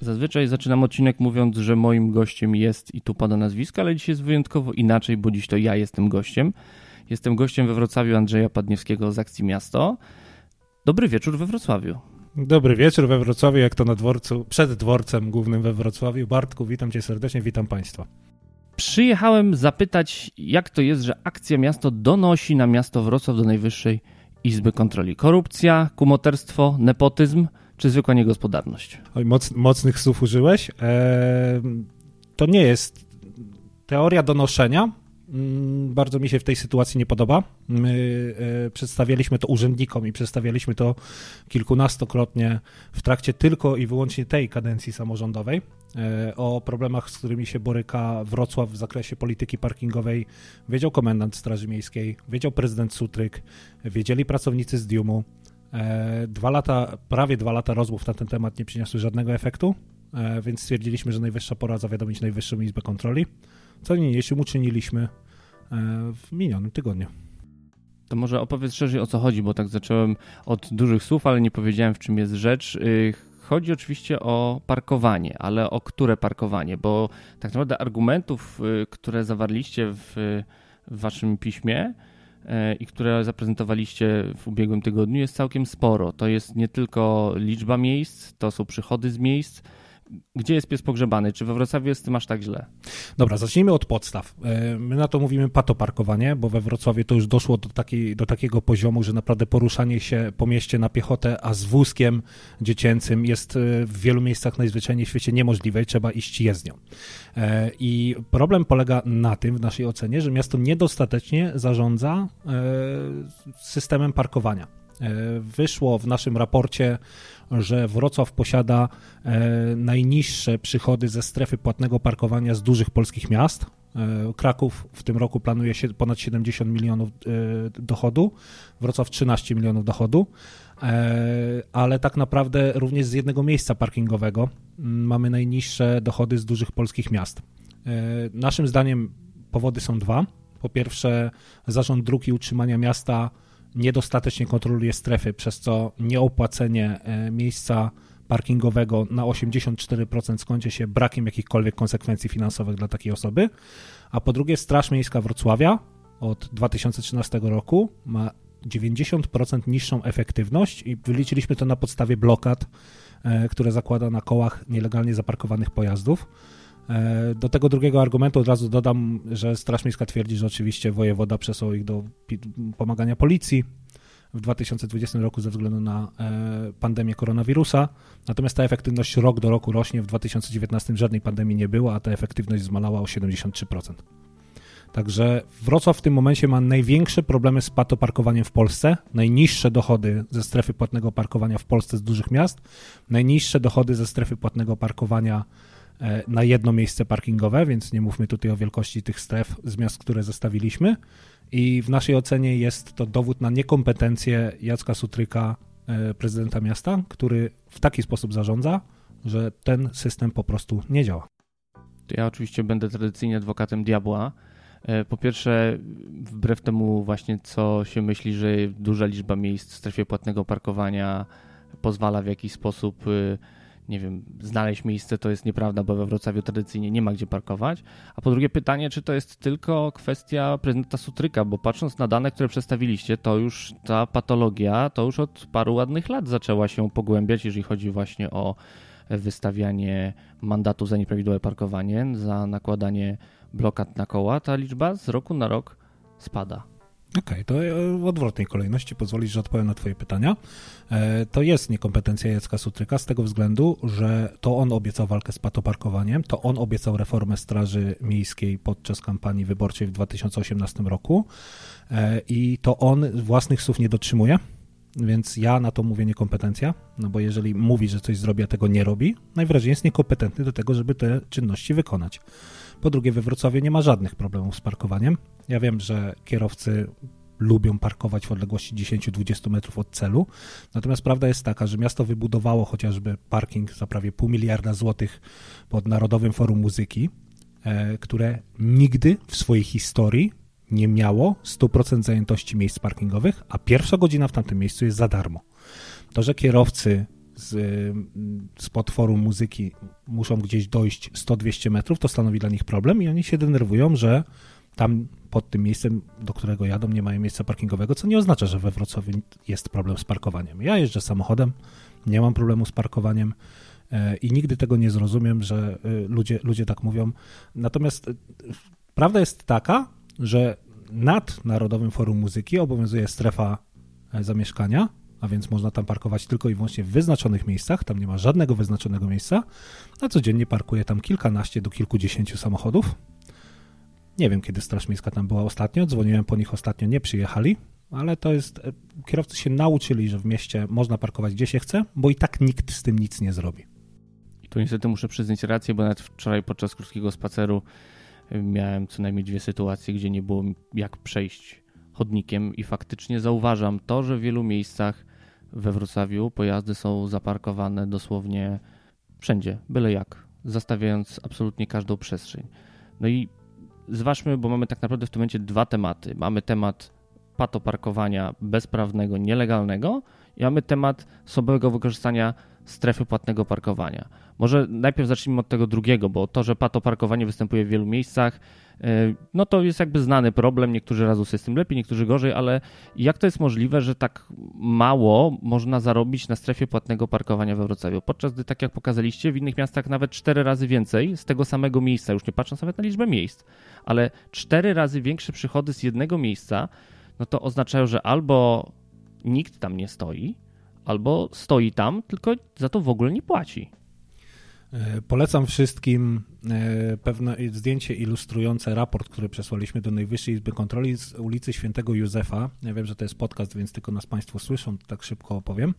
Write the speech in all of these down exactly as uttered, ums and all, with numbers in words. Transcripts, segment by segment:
Zazwyczaj zaczynam odcinek mówiąc, że moim gościem jest i tu pada nazwisko, ale dzisiaj jest wyjątkowo inaczej, bo dziś to ja jestem gościem. Jestem gościem we Wrocławiu Andrzeja Padniewskiego z Akcji Miasto. Dobry wieczór we Wrocławiu. Dobry wieczór we Wrocławiu, jak to na dworcu, przed dworcem głównym we Wrocławiu. Bartku, witam cię serdecznie, witam państwa. Przyjechałem zapytać, jak to jest, że Akcja Miasto donosi na miasto Wrocław do Najwyższej Izby Kontroli. Korupcja, kumoterstwo, nepotyzm czy zwykła niegospodarność? Oj, moc, mocnych słów użyłeś. Eee, to nie jest teoria donoszenia. Bardzo mi się w tej sytuacji nie podoba. My przedstawialiśmy to urzędnikom i przedstawialiśmy to kilkunastokrotnie w trakcie tylko i wyłącznie tej kadencji samorządowej o problemach, z którymi się boryka Wrocław w zakresie polityki parkingowej. Wiedział komendant Straży Miejskiej, wiedział prezydent Sutryk, wiedzieli pracownicy ZDiUM-u. Dwa lata, prawie dwa lata rozmów na ten temat nie przyniosły żadnego efektu, więc stwierdziliśmy, że najwyższa pora zawiadomić Najwyższą Izbę Kontroli. Co niniejszym uczyniliśmy w minionym tygodniu. To może opowiedz szerzej, o co chodzi, bo tak zacząłem od dużych słów, ale nie powiedziałem, w czym jest rzecz. Chodzi oczywiście o parkowanie, ale o które parkowanie? Bo tak naprawdę argumentów, które zawarliście w waszym piśmie i które zaprezentowaliście w ubiegłym tygodniu, jest całkiem sporo. To jest nie tylko liczba miejsc, to są przychody z miejsc. Gdzie jest pies pogrzebany? Czy we Wrocławiu jest z tym aż tak źle? Dobra, zacznijmy od podstaw. My na to mówimy patoparkowanie, bo we Wrocławiu to już doszło do, takiej, do takiego poziomu, że naprawdę poruszanie się po mieście na piechotę, a z wózkiem dziecięcym jest w wielu miejscach najzwyczajniej w świecie niemożliwe i trzeba iść jezdnią. I problem polega na tym, w naszej ocenie, że miasto niedostatecznie zarządza systemem parkowania. Wyszło w naszym raporcie, że Wrocław posiada najniższe przychody ze strefy płatnego parkowania z dużych polskich miast. Kraków w tym roku planuje się ponad siedemdziesiąt milionów dochodu, Wrocław trzynaście milionów dochodu, ale tak naprawdę również z jednego miejsca parkingowego mamy najniższe dochody z dużych polskich miast. Naszym zdaniem powody są dwa. Po pierwsze, Zarząd Dróg i Utrzymania Miasta niedostatecznie kontroluje strefy, przez co nieopłacenie miejsca parkingowego na osiemdziesiąt cztery procent skończy się brakiem jakichkolwiek konsekwencji finansowych dla takiej osoby. A po drugie, Straż Miejska Wrocławia od dwa tysiące trzynastego roku ma dziewięćdziesiąt procent niższą efektywność i wyliczyliśmy to na podstawie blokad, które zakłada na kołach nielegalnie zaparkowanych pojazdów. Do tego drugiego argumentu od razu dodam, że Straż Miejska twierdzi, że oczywiście wojewoda przesunął ich do pomagania policji w dwa tysiące dwudziestym roku ze względu na pandemię koronawirusa, natomiast ta efektywność rok do roku rośnie, w dwa tysiące dziewiętnastym żadnej pandemii nie było, a ta efektywność zmalała o siedemdziesiąt trzy procent. Także Wrocław w tym momencie ma największe problemy z patoparkowaniem w Polsce, najniższe dochody ze strefy płatnego parkowania w Polsce z dużych miast, najniższe dochody ze strefy płatnego parkowania na jedno miejsce parkingowe, więc nie mówmy tutaj o wielkości tych stref z miast, które zestawiliśmy. I w naszej ocenie jest to dowód na niekompetencję Jacka Sutryka, prezydenta miasta, który w taki sposób zarządza, że ten system po prostu nie działa. To ja oczywiście będę tradycyjnie adwokatem diabła. Po pierwsze, wbrew temu właśnie, co się myśli, że duża liczba miejsc w strefie płatnego parkowania pozwala w jakiś sposób, nie wiem, znaleźć miejsce, to jest nieprawda, bo we Wrocławiu tradycyjnie nie ma gdzie parkować. A po drugie pytanie, czy to jest tylko kwestia prezydenta Sutryka, bo patrząc na dane, które przedstawiliście, to już ta patologia, to już od paru ładnych lat zaczęła się pogłębiać, jeżeli chodzi właśnie o wystawianie mandatu za nieprawidłowe parkowanie, za nakładanie blokad na koła. Ta liczba z roku na rok spada. Okej, okay, to w odwrotnej kolejności pozwolisz, że odpowiem na twoje pytania. To jest niekompetencja Jacka Sutryka z tego względu, że to on obiecał walkę z patoparkowaniem, to on obiecał reformę Straży Miejskiej podczas kampanii wyborczej w dwa tysiące osiemnastym roku i to on własnych słów nie dotrzymuje, więc ja na to mówię niekompetencja, no bo jeżeli mówi, że coś zrobi, a tego nie robi, najwyraźniej jest niekompetentny do tego, żeby te czynności wykonać. Po drugie, we Wrocławiu nie ma żadnych problemów z parkowaniem. Ja wiem, że kierowcy lubią parkować w odległości dziesięć do dwudziestu metrów od celu. Natomiast prawda jest taka, że miasto wybudowało chociażby parking za prawie pół miliarda złotych pod Narodowym Forum Muzyki, które nigdy w swojej historii nie miało stu procent zajętości miejsc parkingowych, a pierwsza godzina w tamtym miejscu jest za darmo. To, że kierowcy z, spod Forum Muzyki muszą gdzieś dojść sto do dwustu metrów, to stanowi dla nich problem i oni się denerwują, że tam pod tym miejscem, do którego jadą, nie mają miejsca parkingowego, co nie oznacza, że we Wrocławiu jest problem z parkowaniem. Ja jeżdżę samochodem, nie mam problemu z parkowaniem i nigdy tego nie zrozumiem, że ludzie, ludzie tak mówią. Natomiast prawda jest taka, że nad Narodowym Forum Muzyki obowiązuje strefa zamieszkania, a więc można tam parkować tylko i wyłącznie w wyznaczonych miejscach, tam nie ma żadnego wyznaczonego miejsca, a codziennie parkuje tam kilkanaście do kilkudziesięciu samochodów. Nie wiem, kiedy Straż Miejska tam była ostatnio, dzwoniłem po nich ostatnio, nie przyjechali, ale to jest, kierowcy się nauczyli, że w mieście można parkować gdzie się chce, bo i tak nikt z tym nic nie zrobi. Tu niestety muszę przyznać rację, bo nawet wczoraj podczas krótkiego spaceru miałem co najmniej dwie sytuacje, gdzie nie było jak przejść chodnikiem i faktycznie zauważam to, że w wielu miejscach we Wrocławiu pojazdy są zaparkowane dosłownie wszędzie, byle jak, zastawiając absolutnie każdą przestrzeń. No i zważmy, bo mamy tak naprawdę w tym momencie dwa tematy. Mamy temat patoparkowania bezprawnego, nielegalnego i mamy temat słabego wykorzystania strefy płatnego parkowania. Może najpierw zacznijmy od tego drugiego, bo to, że patoparkowanie występuje w wielu miejscach, no to jest jakby znany problem. Niektórzy radzą sobie z tym lepiej, niektórzy gorzej, ale jak to jest możliwe, że tak mało można zarobić na strefie płatnego parkowania we Wrocławiu? Podczas gdy, tak jak pokazaliście, w innych miastach nawet cztery razy więcej z tego samego miejsca, już nie patrząc nawet na liczbę miejsc, ale cztery razy większe przychody z jednego miejsca, no to oznaczają, że albo nikt tam nie stoi, albo stoi tam, tylko za to w ogóle nie płaci. Polecam wszystkim pewne zdjęcie ilustrujące raport, który przesłaliśmy do Najwyższej Izby Kontroli z ulicy Świętego Józefa. Ja wiem, że to jest podcast, więc tylko nas Państwo słyszą, tak szybko opowiem.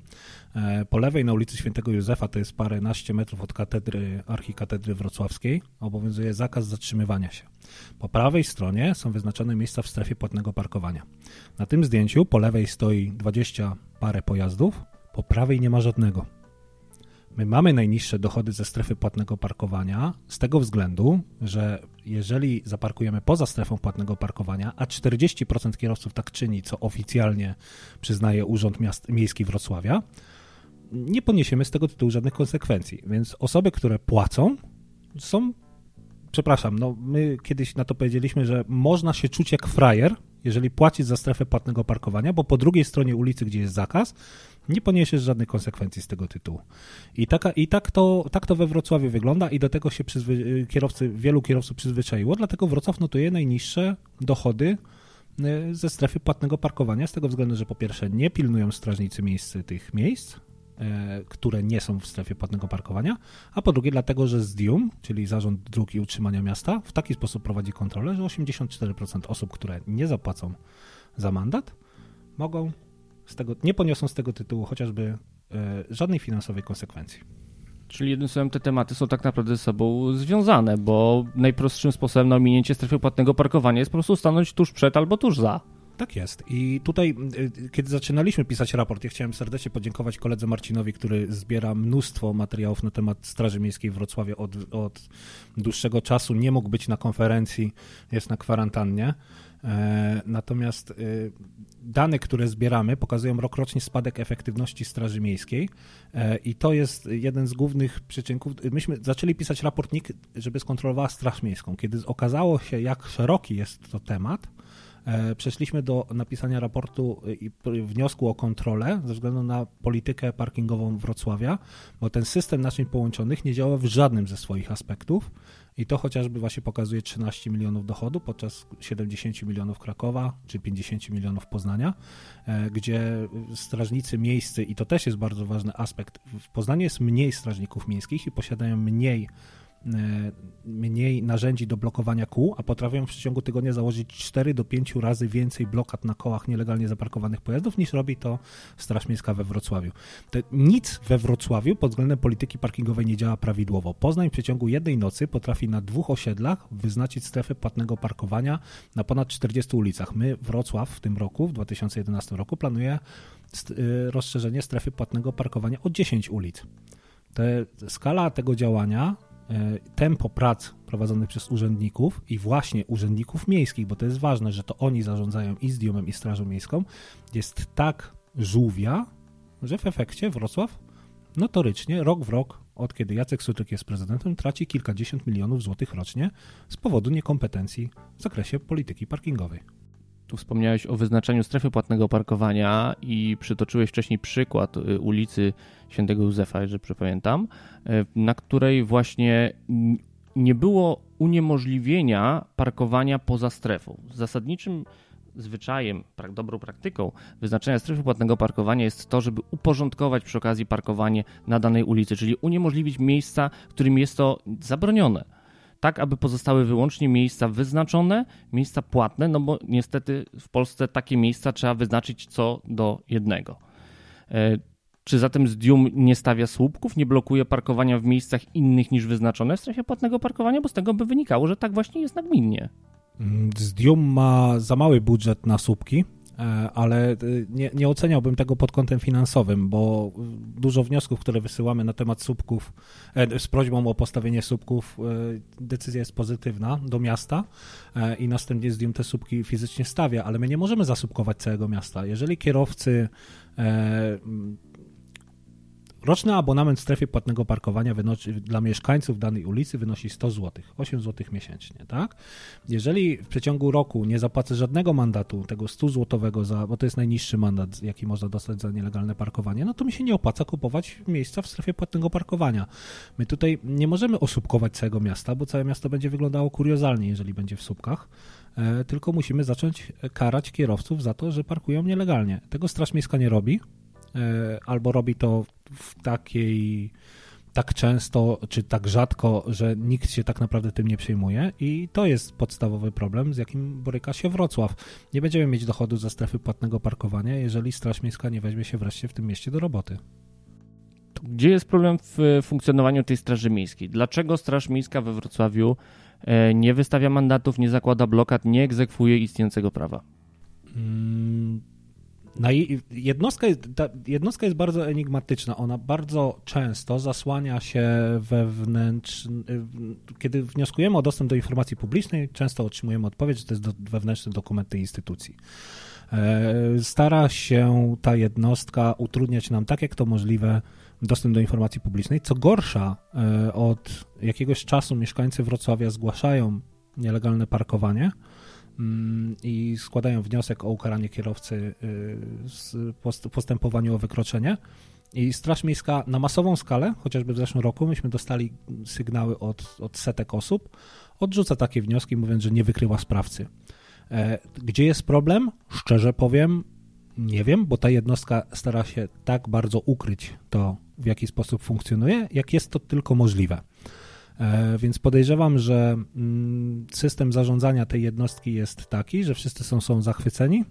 Po lewej na ulicy Świętego Józefa, to jest paręnaście metrów od katedry, archikatedry wrocławskiej, obowiązuje zakaz zatrzymywania się. Po prawej stronie są wyznaczone miejsca w strefie płatnego parkowania. Na tym zdjęciu po lewej stoi dwadzieścia parę pojazdów, po prawej nie ma żadnego. My mamy najniższe dochody ze strefy płatnego parkowania z tego względu, że jeżeli zaparkujemy poza strefą płatnego parkowania, a czterdzieści procent kierowców tak czyni, co oficjalnie przyznaje Urząd Miast, Miejski Wrocławia, nie poniesiemy z tego tytułu żadnych konsekwencji. Więc osoby, które płacą, są... Przepraszam, no my kiedyś na to powiedzieliśmy, że można się czuć jak frajer, jeżeli płacisz za strefę płatnego parkowania, bo po drugiej stronie ulicy, gdzie jest zakaz, nie poniesiesz żadnych konsekwencji z tego tytułu. I, taka, i tak, to, tak to we Wrocławiu wygląda i do tego się przyzwy- kierowcy, wielu kierowców przyzwyczaiło, dlatego Wrocław notuje najniższe dochody ze strefy płatnego parkowania, z tego względu, że po pierwsze nie pilnują strażnicy miejsc tych miejsc, które nie są w strefie płatnego parkowania, a po drugie dlatego, że ZDiUM, czyli Zarząd Dróg i Utrzymania Miasta, w taki sposób prowadzi kontrolę, że osiemdziesiąt cztery procent osób, które nie zapłacą za mandat, mogą z tego, nie poniosą z tego tytułu chociażby żadnej finansowej konsekwencji. Czyli jednym słowem te tematy są tak naprawdę ze sobą związane, bo najprostszym sposobem na ominięcie strefy płatnego parkowania jest po prostu stanąć tuż przed albo tuż za. Tak jest. I tutaj, kiedy zaczynaliśmy pisać raport, ja chciałem serdecznie podziękować koledze Marcinowi, który zbiera mnóstwo materiałów na temat Straży Miejskiej w Wrocławiu od, od dłuższego czasu. Nie mógł być na konferencji, jest na kwarantannie. Natomiast dane, które zbieramy, pokazują rokrocznie spadek efektywności Straży Miejskiej i to jest jeden z głównych przyczynków. Myśmy zaczęli pisać raport N I K, żeby skontrolowała Straż Miejską. Kiedy okazało się, jak szeroki jest to temat, przeszliśmy do napisania raportu i wniosku o kontrolę ze względu na politykę parkingową Wrocławia, bo ten system naczyń połączonych nie działa w żadnym ze swoich aspektów i to chociażby właśnie pokazuje trzynaście milionów dochodu podczas siedemdziesięciu milionów Krakowa czy pięćdziesięciu milionów Poznania, gdzie strażnicy miejscy, i to też jest bardzo ważny aspekt, w Poznaniu jest mniej strażników miejskich i posiadają mniej mniej narzędzi do blokowania kół, a potrafią w przeciągu tygodnia założyć cztery do pięciu razy więcej blokad na kołach nielegalnie zaparkowanych pojazdów, niż robi to Straż Miejska we Wrocławiu. To nic we Wrocławiu pod względem polityki parkingowej nie działa prawidłowo. Poznań w przeciągu jednej nocy potrafi na dwóch osiedlach wyznaczyć strefę płatnego parkowania na ponad czterdziestu ulicach. My, Wrocław, w tym roku, w dwa tysiące jedenastym roku, planuje st- rozszerzenie strefy płatnego parkowania o dziesięć ulic. Te, skala tego działania, tempo prac prowadzonych przez urzędników i właśnie urzędników miejskich, bo to jest ważne, że to oni zarządzają i ZDiUM-em, i Strażą Miejską, jest tak żółwia, że w efekcie Wrocław notorycznie rok w rok, od kiedy Jacek Sutryk jest prezydentem, traci kilkadziesiąt milionów złotych rocznie z powodu niekompetencji w zakresie polityki parkingowej. Tu wspomniałeś o wyznaczeniu strefy płatnego parkowania i przytoczyłeś wcześniej przykład ulicy Świętego Józefa, jeżeli pamiętam, na której właśnie nie było uniemożliwienia parkowania poza strefą. Zasadniczym zwyczajem, dobrą praktyką wyznaczenia strefy płatnego parkowania jest to, żeby uporządkować przy okazji parkowanie na danej ulicy, czyli uniemożliwić miejsca, w którym jest to zabronione. Tak, aby pozostały wyłącznie miejsca wyznaczone, miejsca płatne, no bo niestety w Polsce takie miejsca trzeba wyznaczyć co do jednego. Czy zatem ZDiUM nie stawia słupków, nie blokuje parkowania w miejscach innych niż wyznaczone w strefie płatnego parkowania? Bo z tego by wynikało, że tak właśnie jest nagminnie. ZDiUM ma za mały budżet na słupki, ale nie, nie oceniałbym tego pod kątem finansowym, bo dużo wniosków, które wysyłamy na temat słupków, z prośbą o postawienie słupków, decyzja jest pozytywna do miasta i następnie ZDiUM te słupki fizycznie stawia, ale my nie możemy zasłupkować całego miasta. Jeżeli kierowcy... Roczny abonament w strefie płatnego parkowania wynosi, dla mieszkańców danej ulicy wynosi sto złotych, osiem złotych miesięcznie, tak? Jeżeli w przeciągu roku nie zapłacę żadnego mandatu, tego sto złotego, za, bo to jest najniższy mandat, jaki można dostać za nielegalne parkowanie, no to mi się nie opłaca kupować miejsca w strefie płatnego parkowania. My tutaj nie możemy osłupkować całego miasta, bo całe miasto będzie wyglądało kuriozalnie, jeżeli będzie w słupkach, e, tylko musimy zacząć karać kierowców za to, że parkują nielegalnie. Tego Straż Miejska nie robi, albo robi to w takiej tak często czy tak rzadko, że nikt się tak naprawdę tym nie przejmuje i to jest podstawowy problem, z jakim boryka się Wrocław. Nie będziemy mieć dochodu ze strefy płatnego parkowania, jeżeli Straż Miejska nie weźmie się wreszcie w tym mieście do roboty. Gdzie jest problem w funkcjonowaniu tej Straży Miejskiej? Dlaczego Straż Miejska we Wrocławiu nie wystawia mandatów, nie zakłada blokad, nie egzekwuje istniejącego prawa? Hmm. Na jednostka, ta jednostka jest bardzo enigmatyczna. Ona bardzo często zasłania się wewnętrz... Kiedy wnioskujemy o dostęp do informacji publicznej, często otrzymujemy odpowiedź, że to jest do, wewnętrzny dokument tej instytucji. Stara się ta jednostka utrudniać nam tak, jak to możliwe, dostęp do informacji publicznej. Co gorsza, od jakiegoś czasu mieszkańcy Wrocławia zgłaszają nielegalne parkowanie i składają wniosek o ukaranie kierowcy w postępowaniu o wykroczenie. I Straż Miejska na masową skalę, chociażby w zeszłym roku, myśmy dostali sygnały od, od setek osób, odrzuca takie wnioski, mówiąc, że nie wykryła sprawcy. Gdzie jest problem? Szczerze powiem, nie wiem, bo ta jednostka stara się tak bardzo ukryć to, w jaki sposób funkcjonuje, jak jest to tylko możliwe. Więc podejrzewam, że system zarządzania tej jednostki jest taki, że wszyscy są, są zachwyceni,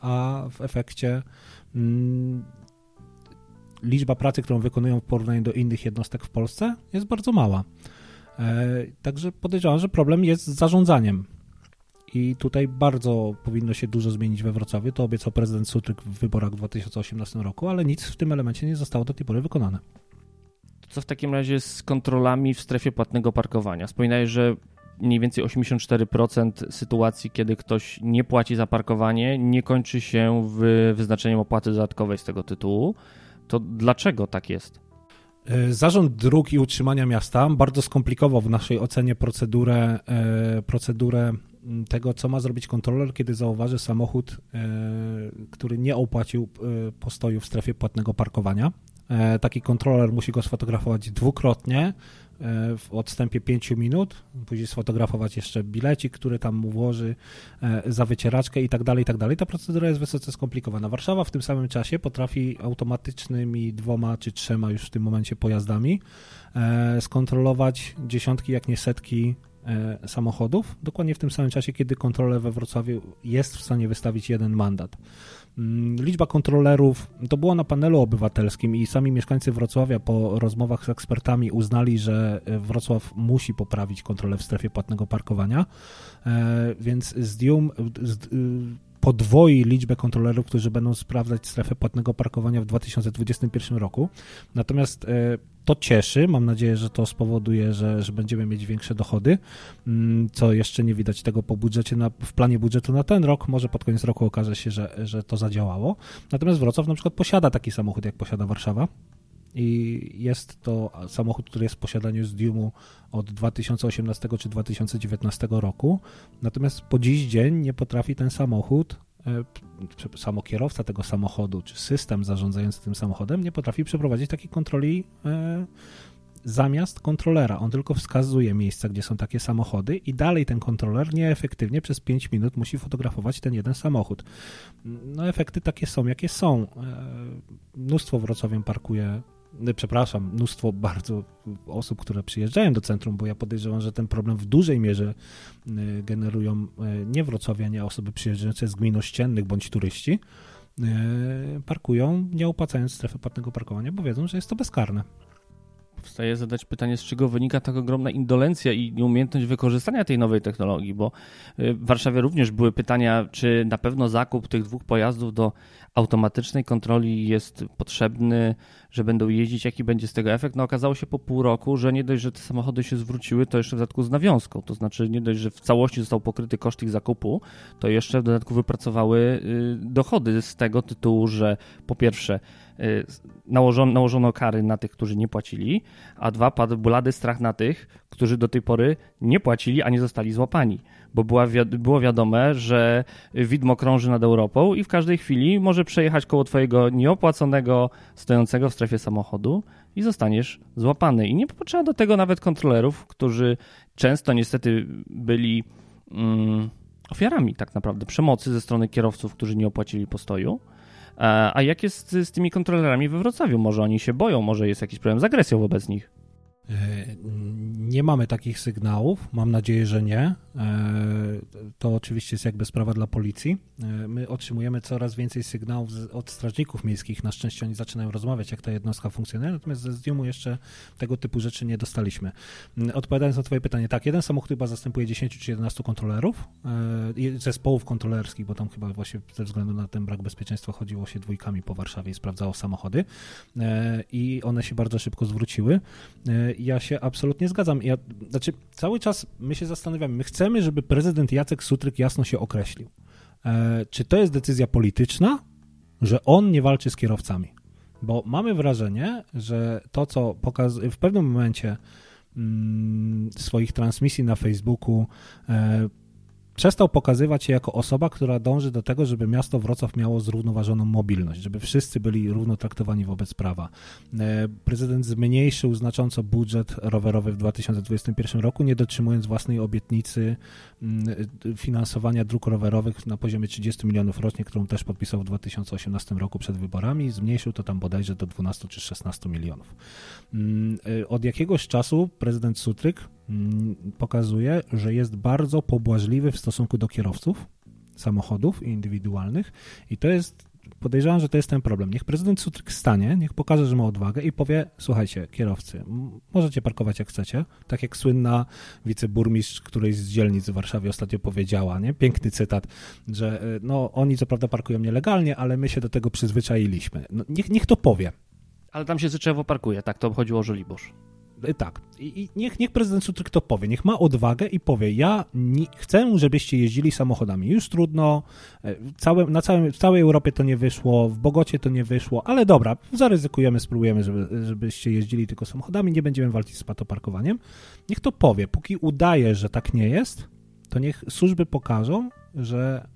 a w efekcie liczba pracy, którą wykonują w porównaniu do innych jednostek w Polsce, jest bardzo mała. Także podejrzewam, że problem jest z zarządzaniem. I tutaj bardzo powinno się dużo zmienić we Wrocławiu. To obiecał prezydent Sutryk w wyborach w dwa tysiące osiemnastym roku, ale nic w tym elemencie nie zostało do tej pory wykonane. Co w takim razie z kontrolami w strefie płatnego parkowania? Wspominałeś, że mniej więcej osiemdziesiąt cztery procent sytuacji, kiedy ktoś nie płaci za parkowanie, nie kończy się wyznaczeniem opłaty dodatkowej z tego tytułu. To dlaczego tak jest? Zarząd Dróg i Utrzymania Miasta bardzo skomplikował w naszej ocenie procedurę, procedurę tego, co ma zrobić kontroler, kiedy zauważy samochód, który nie opłacił postoju w strefie płatnego parkowania. Taki kontroler musi go sfotografować dwukrotnie, w odstępie pięciu minut, później sfotografować jeszcze bilecik, który tam mu włoży za wycieraczkę i tak dalej, i tak dalej. Ta procedura jest wysoce skomplikowana. Warszawa w tym samym czasie potrafi automatycznymi dwoma czy trzema już w tym momencie pojazdami skontrolować dziesiątki, jak nie setki samochodów, dokładnie w tym samym czasie, kiedy kontrolę we Wrocławiu jest w stanie wystawić jeden mandat. Liczba kontrolerów, to było na panelu obywatelskim i sami mieszkańcy Wrocławia po rozmowach z ekspertami uznali, że Wrocław musi poprawić kontrolę w strefie płatnego parkowania, więc ZDiUM podwoi liczbę kontrolerów, którzy będą sprawdzać strefę płatnego parkowania w dwa tysiące dwudziestym pierwszym roku. Natomiast to cieszy, mam nadzieję, że to spowoduje, że, że będziemy mieć większe dochody, co jeszcze nie widać tego po budżecie, na, w planie budżetu na ten rok, może pod koniec roku okaże się, że, że to zadziałało. Natomiast Wrocław na przykład posiada taki samochód, jak posiada Warszawa i jest to samochód, który jest w posiadaniu ZDiUM-u od dwa tysiące osiemnastego czy dwa tysiące dziewiętnastego roku, natomiast po dziś dzień nie potrafi ten samochód, samokierowca tego samochodu czy system zarządzający tym samochodem nie potrafi przeprowadzić takiej kontroli zamiast kontrolera. On tylko wskazuje miejsca, gdzie są takie samochody i dalej ten kontroler nieefektywnie przez pięć minut musi fotografować ten jeden samochód. No efekty takie są, jakie są. Mnóstwo Wrocławiem parkuje przepraszam, mnóstwo bardzo osób, które przyjeżdżają do centrum, bo ja podejrzewam, że ten problem w dużej mierze generują nie wrocławianie, a osoby przyjeżdżające z gmin ościennych bądź turyści, parkują nie opłacając strefy płatnego parkowania, bo wiedzą, że jest to bezkarne. Powstaje zadać pytanie, z czego wynika tak ogromna indolencja i nieumiejętność wykorzystania tej nowej technologii, bo w Warszawie również były pytania, czy na pewno zakup tych dwóch pojazdów do automatycznej kontroli jest potrzebny, że będą jeździć, jaki będzie z tego efekt. No okazało się po pół roku, że nie dość, że te samochody się zwróciły, to jeszcze w dodatku z nawiązką, to znaczy nie dość, że w całości został pokryty koszt ich zakupu, to jeszcze w dodatku wypracowały dochody z tego tytułu, że po pierwsze Nałożono, nałożono kary na tych, którzy nie płacili, a dwa, padł blady strach na tych, którzy do tej pory nie płacili, a nie zostali złapani, bo była wi- było wiadome, że widmo krąży nad Europą i w każdej chwili może przejechać koło twojego nieopłaconego, stojącego w strefie samochodu i zostaniesz złapany. I nie potrzeba do tego nawet kontrolerów, którzy często niestety byli mm, ofiarami tak naprawdę przemocy ze strony kierowców, którzy nie opłacili postoju. A jak jest z tymi kontrolerami we Wrocławiu? Może oni się boją, może jest jakiś problem z agresją wobec nich? Nie mamy takich sygnałów, mam nadzieję, że nie. To oczywiście jest jakby sprawa dla policji. My otrzymujemy coraz więcej sygnałów od strażników miejskich, na szczęście oni zaczynają rozmawiać, jak ta jednostka funkcjonuje, natomiast ze ZDiUM-u jeszcze tego typu rzeczy nie dostaliśmy. Odpowiadając na twoje pytanie, tak, jeden samochód chyba zastępuje dziesięciu czy jedenastu kontrolerów, zespołów kontrolerskich, bo tam chyba właśnie ze względu na ten brak bezpieczeństwa chodziło się dwójkami po Warszawie i sprawdzało samochody i one się bardzo szybko zwróciły. Ja się absolutnie zgadzam. Ja, znaczy, cały czas my się zastanawiamy, my chcemy, żeby prezydent Jacek Sutryk jasno się określił. E, czy to jest decyzja polityczna, że on nie walczy z kierowcami? Bo mamy wrażenie, że to, co pokazuje w pewnym momencie mm, swoich transmisji na Facebooku, e, przestał pokazywać się jako osoba, która dąży do tego, żeby miasto Wrocław miało zrównoważoną mobilność, żeby wszyscy byli równo traktowani wobec prawa. Prezydent zmniejszył znacząco budżet rowerowy w dwa tysiące dwudziestym pierwszym roku, nie dotrzymując własnej obietnicy finansowania dróg rowerowych na poziomie trzydziestu milionów rocznie, którą też podpisał w dwa tysiące osiemnastym roku przed wyborami. Zmniejszył to tam bodajże do dwunastu czy szesnastu milionów. Od jakiegoś czasu prezydent Sutryk pokazuje, że jest bardzo pobłażliwy w stosunku do kierowców samochodów indywidualnych i to jest, podejrzewam, że to jest ten problem. Niech prezydent Sutryk stanie, niech pokaże, że ma odwagę i powie, słuchajcie, kierowcy, możecie parkować jak chcecie, tak jak słynna wiceburmistrz którejś z dzielnic w Warszawie ostatnio powiedziała, nie? Piękny cytat, że no oni co prawda parkują nielegalnie, ale my się do tego przyzwyczailiśmy. No, niech, niech to powie. Ale tam się zwyczajowo parkuje, tak, to chodziło o Żoliborz. Tak. I niech, niech prezydent Sutryk to powie. Niech ma odwagę i powie, ja nie, chcę, żebyście jeździli samochodami. Już trudno, całe, na całym, w całej Europie to nie wyszło, w Bogocie to nie wyszło, ale dobra, zaryzykujemy, spróbujemy, żeby, żebyście jeździli tylko samochodami, nie będziemy walczyć z patoparkowaniem. Niech to powie. Póki udaje, że tak nie jest, to niech służby pokażą, że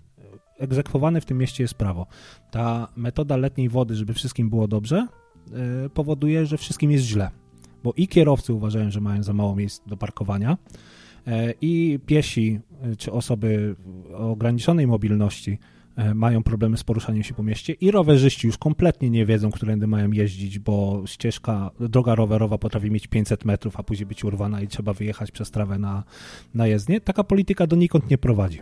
egzekwowane w tym mieście jest prawo. Ta metoda letniej wody, żeby wszystkim było dobrze, powoduje, że wszystkim jest źle. bo i kierowcy uważają, że mają za mało miejsc do parkowania, i piesi czy osoby o ograniczonej mobilności mają problemy z poruszaniem się po mieście, i rowerzyści już kompletnie nie wiedzą, którędy mają jeździć, bo ścieżka, droga rowerowa potrafi mieć pięćset metrów, a później być urwana i trzeba wyjechać przez trawę na, na jezdnię. Taka polityka donikąd nie prowadzi.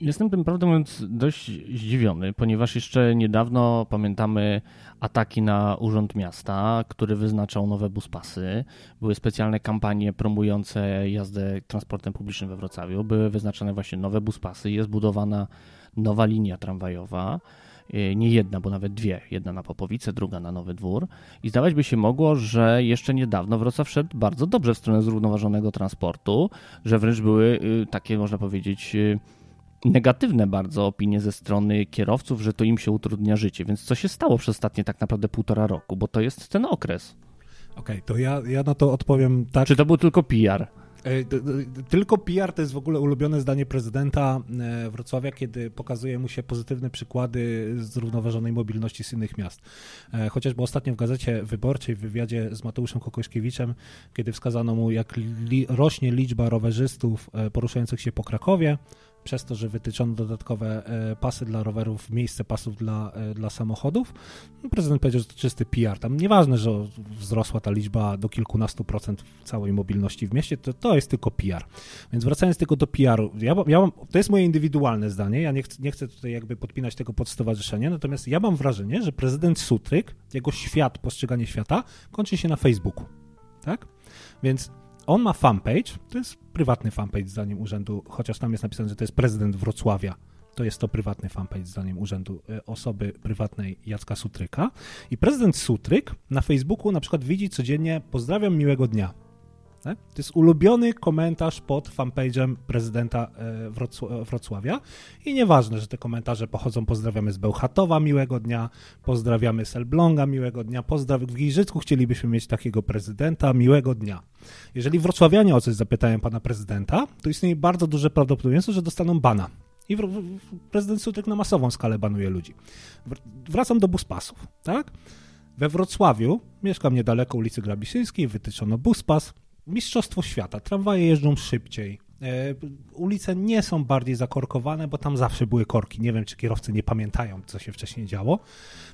Jestem tym, prawdę mówiąc, dość zdziwiony, ponieważ jeszcze niedawno pamiętamy ataki na Urząd Miasta, który wyznaczał nowe buspasy. Były specjalne kampanie promujące jazdę transportem publicznym we Wrocławiu. Były wyznaczane właśnie nowe buspasy. Jest budowana nowa linia tramwajowa, nie jedna, bo nawet dwie. Jedna na Popowice, druga na Nowy Dwór. I zdawać by się mogło, że jeszcze niedawno Wrocław szedł bardzo dobrze w stronę zrównoważonego transportu, że wręcz były takie, można powiedzieć, negatywne bardzo opinie ze strony kierowców, że to im się utrudnia życie. Więc co się stało przez ostatnie tak naprawdę półtora roku? Bo to jest ten okres. Okej, okay, to ja, ja na to odpowiem tak. Czy to był tylko P R? Tylko P R to jest w ogóle ulubione zdanie prezydenta Wrocławia, kiedy pokazuje mu się pozytywne przykłady zrównoważonej mobilności z innych miast. Chociażby ostatnio w Gazecie Wyborczej w wywiadzie z Mateuszem Kokośkiewiczem, kiedy wskazano mu, jak li- rośnie liczba rowerzystów poruszających się po Krakowie, przez to, że wytyczono dodatkowe pasy dla rowerów w miejsce pasów dla, dla samochodów. Prezydent powiedział, że to czysty P R. Tam nieważne, że wzrosła ta liczba do kilkunastu procent całej mobilności w mieście, to, to jest tylko P R. Więc wracając tylko do P R-u, ja, ja mam, to jest moje indywidualne zdanie, ja nie, ch- nie chcę tutaj jakby podpinać tego pod stowarzyszenie, natomiast ja mam wrażenie, że prezydent Sutryk, jego świat, postrzeganie świata kończy się na Facebooku. Tak? Więc on ma fanpage, to jest prywatny fanpage zdaniem urzędu, chociaż tam jest napisane, że to jest prezydent Wrocławia, to jest to prywatny fanpage zdaniem urzędu osoby prywatnej Jacka Sutryka. I prezydent Sutryk na Facebooku na przykład widzi codziennie: pozdrawiam, miłego dnia. Tak? To jest ulubiony komentarz pod fanpage'em prezydenta Wrocławia i nieważne, że te komentarze pochodzą: pozdrawiamy z Bełchatowa, miłego dnia, pozdrawiamy z Elbląga, miłego dnia, pozdraw... w Giżycku chcielibyśmy mieć takiego prezydenta, miłego dnia. Jeżeli wrocławianie o coś zapytają pana prezydenta, to istnieje bardzo duże prawdopodobieństwo, że dostaną bana. I prezydent Sutryk na masową skalę banuje ludzi. Wracam do buspasów, tak? We Wrocławiu, mieszkam niedaleko ulicy Grabiszyńskiej, wytyczono buspas. Mistrzostwo świata, tramwaje jeżdżą szybciej, e, ulice nie są bardziej zakorkowane, bo tam zawsze były korki. Nie wiem, czy kierowcy nie pamiętają, co się wcześniej działo.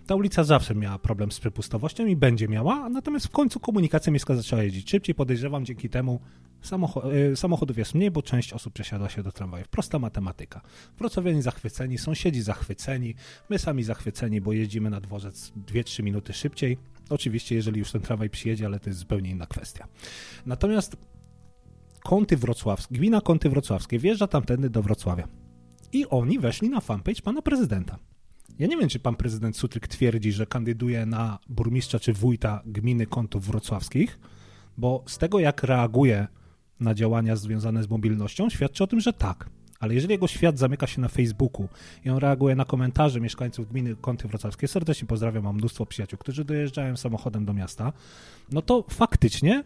Ta ulica zawsze miała problem z przepustowością i będzie miała, natomiast w końcu komunikacja miejska zaczęła jeździć szybciej. Podejrzewam, dzięki temu samocho- e, samochodów jest mniej, bo część osób przesiada się do tramwajów. Prosta matematyka. Wrocławianie zachwyceni, sąsiedzi zachwyceni, my sami zachwyceni, bo jeździmy na dworzec dwie trzy minuty szybciej. Oczywiście, jeżeli już ten tramwaj przyjedzie, ale to jest zupełnie inna kwestia. Natomiast Kąty Wrocławskie, gmina Kąty Wrocławskie wjeżdża tamtędy do Wrocławia i oni weszli na fanpage pana prezydenta. Ja nie wiem, czy pan prezydent Sutryk twierdzi, że kandyduje na burmistrza czy wójta gminy Kątów Wrocławskich, bo z tego, jak reaguje na działania związane z mobilnością, świadczy o tym, że tak. Ale jeżeli jego świat zamyka się na Facebooku i on reaguje na komentarze mieszkańców gminy Kąty Wrocławskie, serdecznie pozdrawiam, mam mnóstwo przyjaciół, którzy dojeżdżają samochodem do miasta, no to faktycznie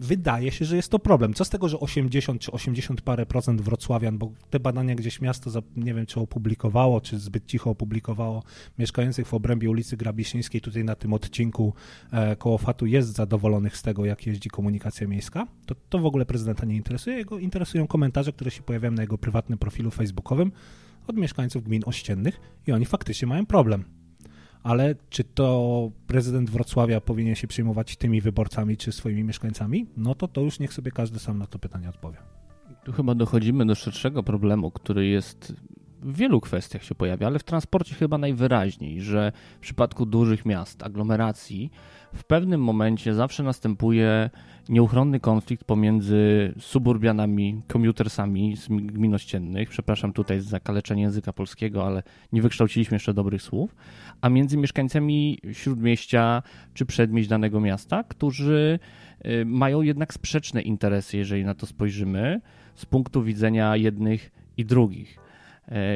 wydaje się, że jest to problem. Co z tego, że osiemdziesiąt czy osiemdziesiąt parę procent Wrocławian, bo te badania gdzieś miasto, nie wiem, czy opublikowało, czy zbyt cicho opublikowało, mieszkających w obrębie ulicy Grabiszyńskiej, tutaj na tym odcinku e, koło F A T-u, jest zadowolonych z tego, jak jeździ komunikacja miejska. To, to w ogóle prezydenta nie interesuje. Jego interesują komentarze, które się pojawiają na jego prywatnym profilu facebookowym od mieszkańców gmin ościennych i oni faktycznie mają problem. Ale czy to prezydent Wrocławia powinien się przejmować tymi wyborcami czy swoimi mieszkańcami? No to to już niech sobie każdy sam na to pytanie odpowie. Tu chyba dochodzimy do szerszego problemu, który jest w wielu kwestiach się pojawia, ale w transporcie chyba najwyraźniej, że w przypadku dużych miast, aglomeracji, w pewnym momencie zawsze następuje nieuchronny konflikt pomiędzy suburbianami, komiutersami z gmin ościennych, przepraszam tutaj za kaleczenie języka polskiego, ale nie wykształciliśmy jeszcze dobrych słów, a między mieszkańcami śródmieścia czy przedmieść danego miasta, którzy mają jednak sprzeczne interesy, jeżeli na to spojrzymy, z punktu widzenia jednych i drugich.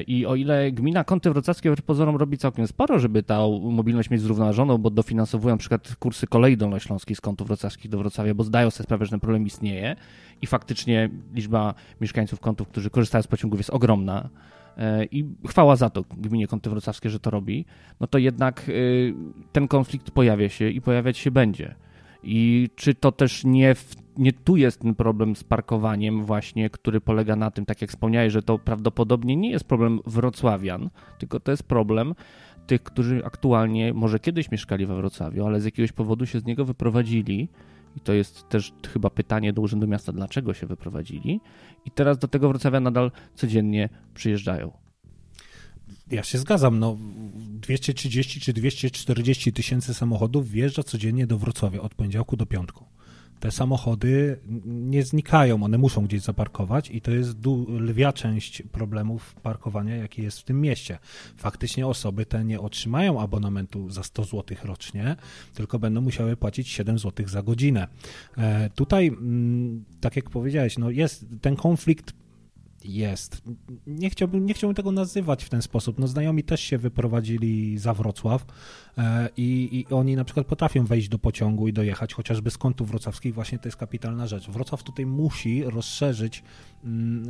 I o ile gmina Kąty Wrocławskie wbrew pozorom robi całkiem sporo, żeby ta mobilność mieć zrównoważoną, bo dofinansowują na przykład kursy kolei dolnośląskiej z Kątów Wrocławskich do Wrocławia, bo zdają sobie sprawę, że ten problem istnieje i faktycznie liczba mieszkańców Kątów, którzy korzystają z pociągów, jest ogromna i chwała za to gminie Kąty Wrocławskie, że to robi, no to jednak ten konflikt pojawia się i pojawiać się będzie. I czy to też nie, w, nie tu jest ten problem z parkowaniem właśnie, który polega na tym, tak jak wspomniałeś, że to prawdopodobnie nie jest problem wrocławian, tylko to jest problem tych, którzy aktualnie może kiedyś mieszkali we Wrocławiu, ale z jakiegoś powodu się z niego wyprowadzili. I to jest też chyba pytanie do Urzędu Miasta, dlaczego się wyprowadzili. I teraz do tego Wrocławia nadal codziennie przyjeżdżają. Ja się zgadzam, no dwieście trzydzieści czy dwieście czterdzieści tysięcy samochodów wjeżdża codziennie do Wrocławia od poniedziałku do piątku. Te samochody nie znikają, one muszą gdzieś zaparkować i to jest lwia część problemów parkowania, jaki jest w tym mieście. Faktycznie osoby te nie otrzymają abonamentu za sto złotych rocznie, tylko będą musiały płacić siedem złotych za godzinę. E, tutaj, m, tak jak powiedziałeś, no jest ten konflikt. Jest. Nie chciałbym, nie chciałbym tego nazywać w ten sposób. No, znajomi też się wyprowadzili za Wrocław i, i oni na przykład potrafią wejść do pociągu i dojechać chociażby z Kątów Wrocławskich. Właśnie to jest kapitalna rzecz. Wrocław tutaj musi rozszerzyć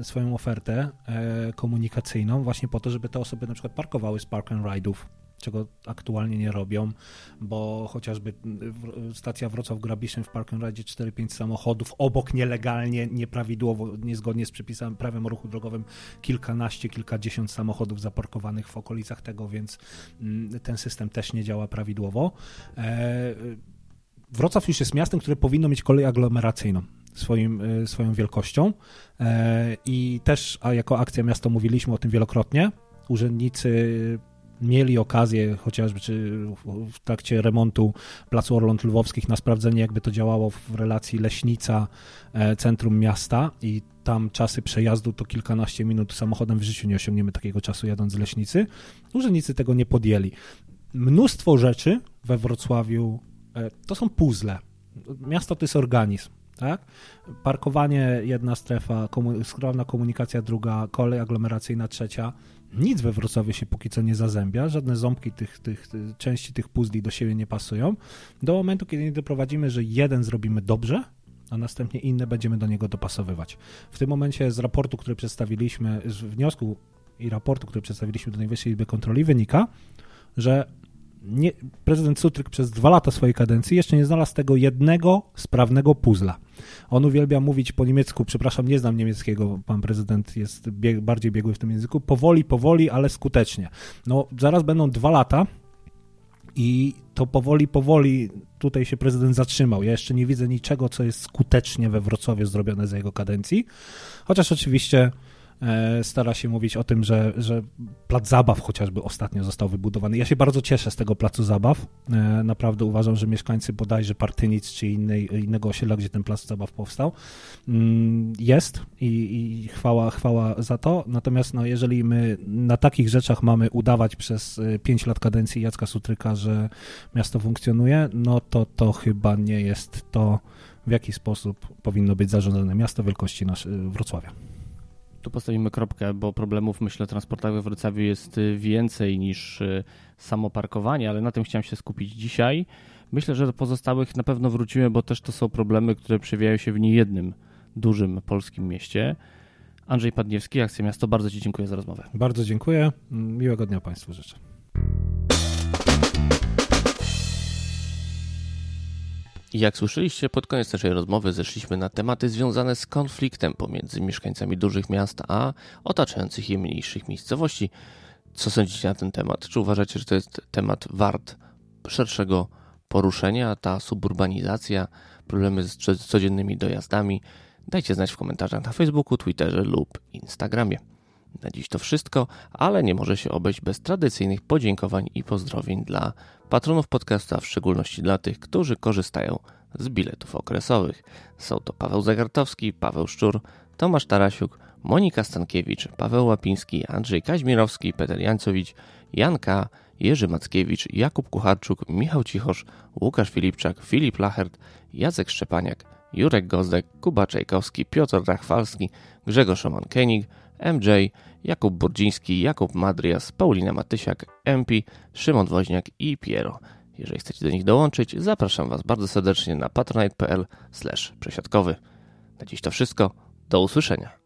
swoją ofertę komunikacyjną właśnie po to, żeby te osoby na przykład parkowały z park and ride'ów, czego aktualnie nie robią, bo chociażby stacja Wrocław Grabiszyn w Park and Ride'zie cztery pięć samochodów, obok nielegalnie, nieprawidłowo, niezgodnie z przepisami prawem o ruchu drogowym kilkanaście, kilkadziesiąt samochodów zaparkowanych w okolicach tego, więc ten system też nie działa prawidłowo. Wrocław już jest miastem, które powinno mieć kolej aglomeracyjną swoim, swoją wielkością i też, a jako Akcja Miasto mówiliśmy o tym wielokrotnie, urzędnicy mieli okazję chociażby czy w trakcie remontu Placu Orląt Lwowskich na sprawdzenie, jakby to działało w relacji Leśnica, centrum miasta i tam czasy przejazdu to kilkanaście minut samochodem, w życiu nie osiągniemy takiego czasu jadąc z Leśnicy. Urzędnicy tego nie podjęli. Mnóstwo rzeczy we Wrocławiu to są puzzle. Miasto to jest organizm. Tak? Parkowanie jedna strefa, komu- skromna komunikacja druga, kolej aglomeracyjna trzecia. Nic we Wrocławiu się póki co nie zazębia, żadne ząbki tych, tych, tych części tych puzli do siebie nie pasują. Do momentu, kiedy nie doprowadzimy, że jeden zrobimy dobrze, a następnie inne będziemy do niego dopasowywać. W tym momencie z raportu, który przedstawiliśmy, z wniosku i raportu, który przedstawiliśmy do Najwyższej Izby Kontroli, wynika, że nie, prezydent Sutryk przez dwa lata swojej kadencji jeszcze nie znalazł tego jednego sprawnego puzla. On uwielbia mówić po niemiecku, przepraszam, nie znam niemieckiego, pan prezydent jest bieg, bardziej biegły w tym języku, powoli, powoli, ale skutecznie. No zaraz będą dwa lata i to powoli, powoli tutaj się prezydent zatrzymał. Ja jeszcze nie widzę niczego, co jest skutecznie we Wrocławiu zrobione za jego kadencji, chociaż oczywiście stara się mówić o tym, że, że plac zabaw chociażby ostatnio został wybudowany. Ja się bardzo cieszę z tego placu zabaw. Naprawdę uważam, że mieszkańcy bodajże Partynic czy innej, innego osiedla, gdzie ten plac zabaw powstał, jest i, i chwała, chwała za to. Natomiast no, jeżeli my na takich rzeczach mamy udawać przez pięć lat kadencji Jacka Sutryka, że miasto funkcjonuje, no to to chyba nie jest to, w jaki sposób powinno być zarządzane miasto wielkości nasz, Wrocławia. Tu postawimy kropkę, bo problemów, myślę, transportowych w Wrocławiu jest więcej niż samo parkowanie, ale na tym chciałem się skupić dzisiaj. Myślę, że do pozostałych na pewno wrócimy, bo też to są problemy, które przewijają się w niejednym dużym polskim mieście. Andrzej Padniewski, Akcja Miasto, bardzo Ci dziękuję za rozmowę. Bardzo dziękuję. Miłego dnia Państwu życzę. Jak słyszeliście, pod koniec naszej rozmowy zeszliśmy na tematy związane z konfliktem pomiędzy mieszkańcami dużych miast a otaczających je mniejszych miejscowości. Co sądzicie na ten temat? Czy uważacie, że to jest temat wart szerszego poruszenia, ta suburbanizacja, problemy z codziennymi dojazdami? Dajcie znać w komentarzach na Facebooku, Twitterze lub Instagramie. Na dziś to wszystko, ale nie może się obejść bez tradycyjnych podziękowań i pozdrowień dla patronów podcastu, a w szczególności dla tych, którzy korzystają z biletów okresowych. Są to Paweł Zagartowski, Paweł Szczur, Tomasz Tarasiuk, Monika Stankiewicz, Paweł Łapiński, Andrzej Kaźmirowski, Peter Jańcowicz, Janka, Jerzy Mackiewicz, Jakub Kucharczuk, Michał Cichosz, Łukasz Filipczak, Filip Lachert, Jacek Szczepaniak, Jurek Gozdek, Kuba Czajkowski, Piotr Rachwalski, Grzegorz Szoman-Kenig, M J, Jakub Burdziński, Jakub Madrias, Paulina Matysiak, M P, Szymon Woźniak i Piero. Jeżeli chcecie do nich dołączyć, zapraszam Was bardzo serdecznie na patronite kropka pl slash przesiadkowy. Na dziś to wszystko. Do usłyszenia.